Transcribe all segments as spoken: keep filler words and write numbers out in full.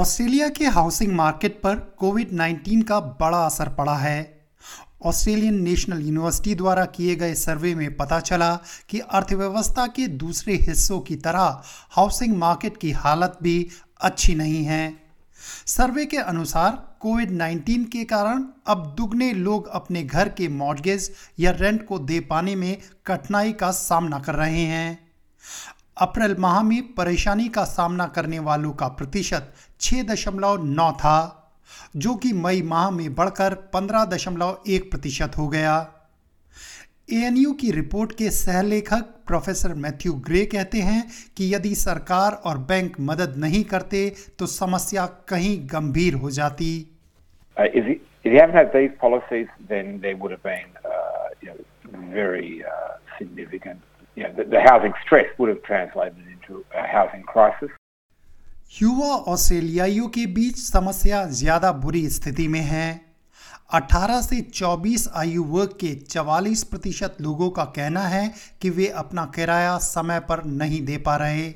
Australia के housing market पर Covid nineteen का बड़ा असर पड़ा है। ऑस्ट्रेलियन नेशनल यूनिवर्सिटी द्वारा किए गए सर्वे में पता चला कि अर्थव्यवस्था के दूसरे हिस्सों की तरह हाउसिंग मार्केट की हालत भी अच्छी नहीं है। सर्वे के अनुसार कोविड नाइनटीन के कारण अब दुगने लोग अपने घर के मॉर्गेज या रेंट को दे पाने में कठिनाई का सामना कर रहे हैं। अप्रैल माह में परेशानी का सामना करने वालों का प्रतिशत छह दशमलव नौ था, जो कि मई माह में बढ़कर पंद्रह दशमलव एक प्रतिशत हो गया। ए एन यू की रिपोर्ट के सहलेखक प्रोफेसर मैथ्यू ग्रे कहते हैं कि यदि सरकार और बैंक मदद नहीं करते तो समस्या कहीं गंभीर हो जाती। uh, if you, if you haven't had these policies, then there would have been, uh, you know, very, uh, significant. You know, the, the housing stress would have translated into a housing crisis. युवा ऑस्ट्रेलियाइयों के बीच समस्या ज्यादा बुरी स्थिति में है। अठारह से चौबीस आयु वर्ग के चवालीस प्रतिशत लोगों का कहना है कि वे अपना किराया समय पर नहीं दे पा रहे।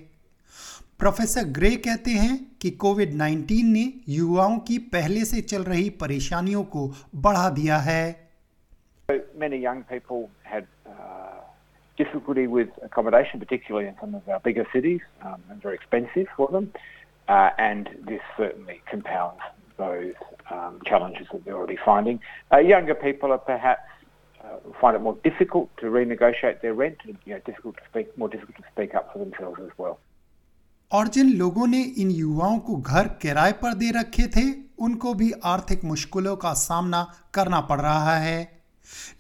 प्रोफेसर ग्रे कहते हैं कि कोविड नाइनटीन ने युवाओं की पहले से चल रही परेशानियों को बढ़ा दिया है। Many young people had, uh, difficulty with accommodation, particularly in some of our bigger cities, um, and very expensive for them, uh, and this certainly compounds those um, challenges that they're already finding. Uh, younger people are perhaps uh, find it more difficult to renegotiate their rent, and, you know, difficult to speak, more difficult to speak up for themselves as well. और जिन लोगों ने इन युवाओं को घर किराए पर दे रखे थे, उनको भी आर्थिक मुश्किलों का सामना करना पड़ रहा है।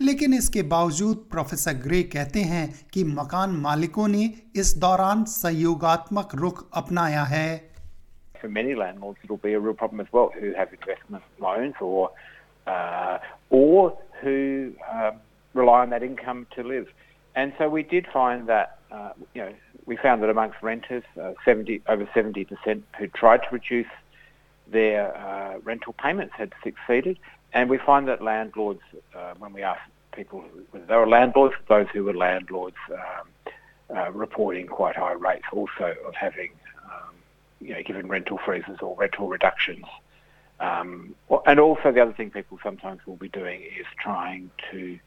लेकिन इसके बावजूद प्रोफेसर ग्रे कहते हैं कि मकान मालिकों ने इस दौरान सहयोगात्मक रुख अपनाया है। For many landlords, it'll be a real problem as well, who have investment loans or uh, or who uh, rely on that income to live. And so we did find that, uh, you know, we found that amongst renters, uh, seventy over seventy percent who tried to reduce their uh, rental payments had succeeded. And we find that landlords, uh, when we ask people whether they were landlords, those who were landlords um, uh, reporting quite high rates also of having, um, you know, given rental freezes or rental reductions. Um, and also the other thing people sometimes will be doing is trying to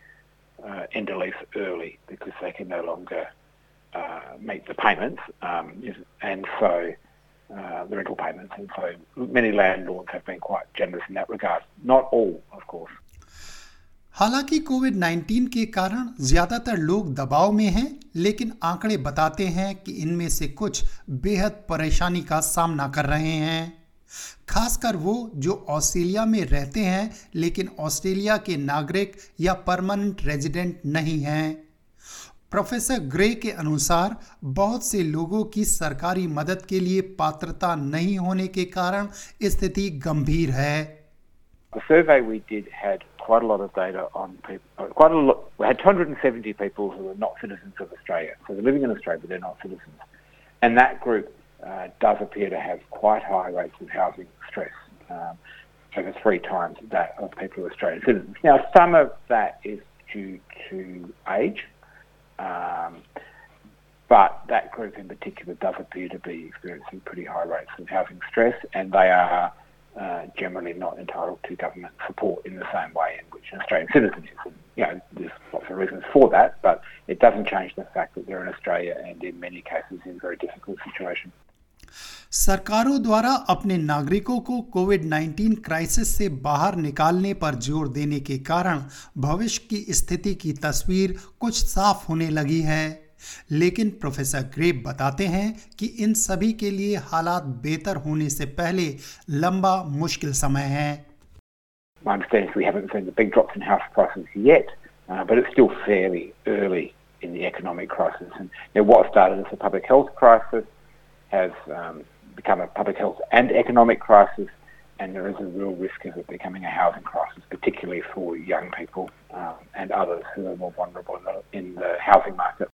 uh, end a lease early because they can no longer uh, meet the payments, um, and so Uh, the rental payments, and so many landlords have been quite generous in that regard. Not all, of course. हालांकि Covid nineteen के कारण ज्यादातर लोग दबाव में हैं, लेकिन आंकड़े बताते हैं कि इनमें से कुछ बेहद परेशानी का सामना कर रहे हैं, खासकर वो जो ऑस्ट्रेलिया में रहते हैं लेकिन ऑस्ट्रेलिया के नागरिक या परमानेंट रेजिडेंट नहीं हैं। प्रोफेसर ग्रे के अनुसार बहुत से लोगों की सरकारी मदद के लिए पात्रता नहीं होने के कारण स्थिति गंभीर है। The survey we did had quite a lot of data on people, quite a lot, we had two hundred seventy people who are not citizens of Australia, so they're living in Australia but they're not citizens, and that group uh, does appear to have quite high rates of housing stress, um, over three times that of people who are Australian citizens. Now some of that is due to age. Um, but that group in particular does appear to be experiencing pretty high rates of housing stress, and they are uh, generally not entitled to government support in the same way in which an Australian citizen is. And, you know, there's lots of reasons for that, but it doesn't change the fact that they're in Australia and in many cases in a very difficult situation. सरकारों द्वारा अपने नागरिकों को Covid nineteen crisis से बाहर निकालने पर जोर देने के कारण भविष्य की स्थिति की तस्वीर कुछ साफ होने लगी है, लेकिन प्रोफेसर ग्रे बताते हैं कि इन सभी के लिए हालात बेहतर होने से पहले लंबा मुश्किल समय है। My understanding is we haven't seen the big drops in house prices yet, uh, but it's still fairly early in the economic crisis. And you know, what started as a public health crisis has um, become a public health and economic crisis, and there is a real risk of it becoming a housing crisis, particularly for young people um, and others who are more vulnerable in the, in the housing market.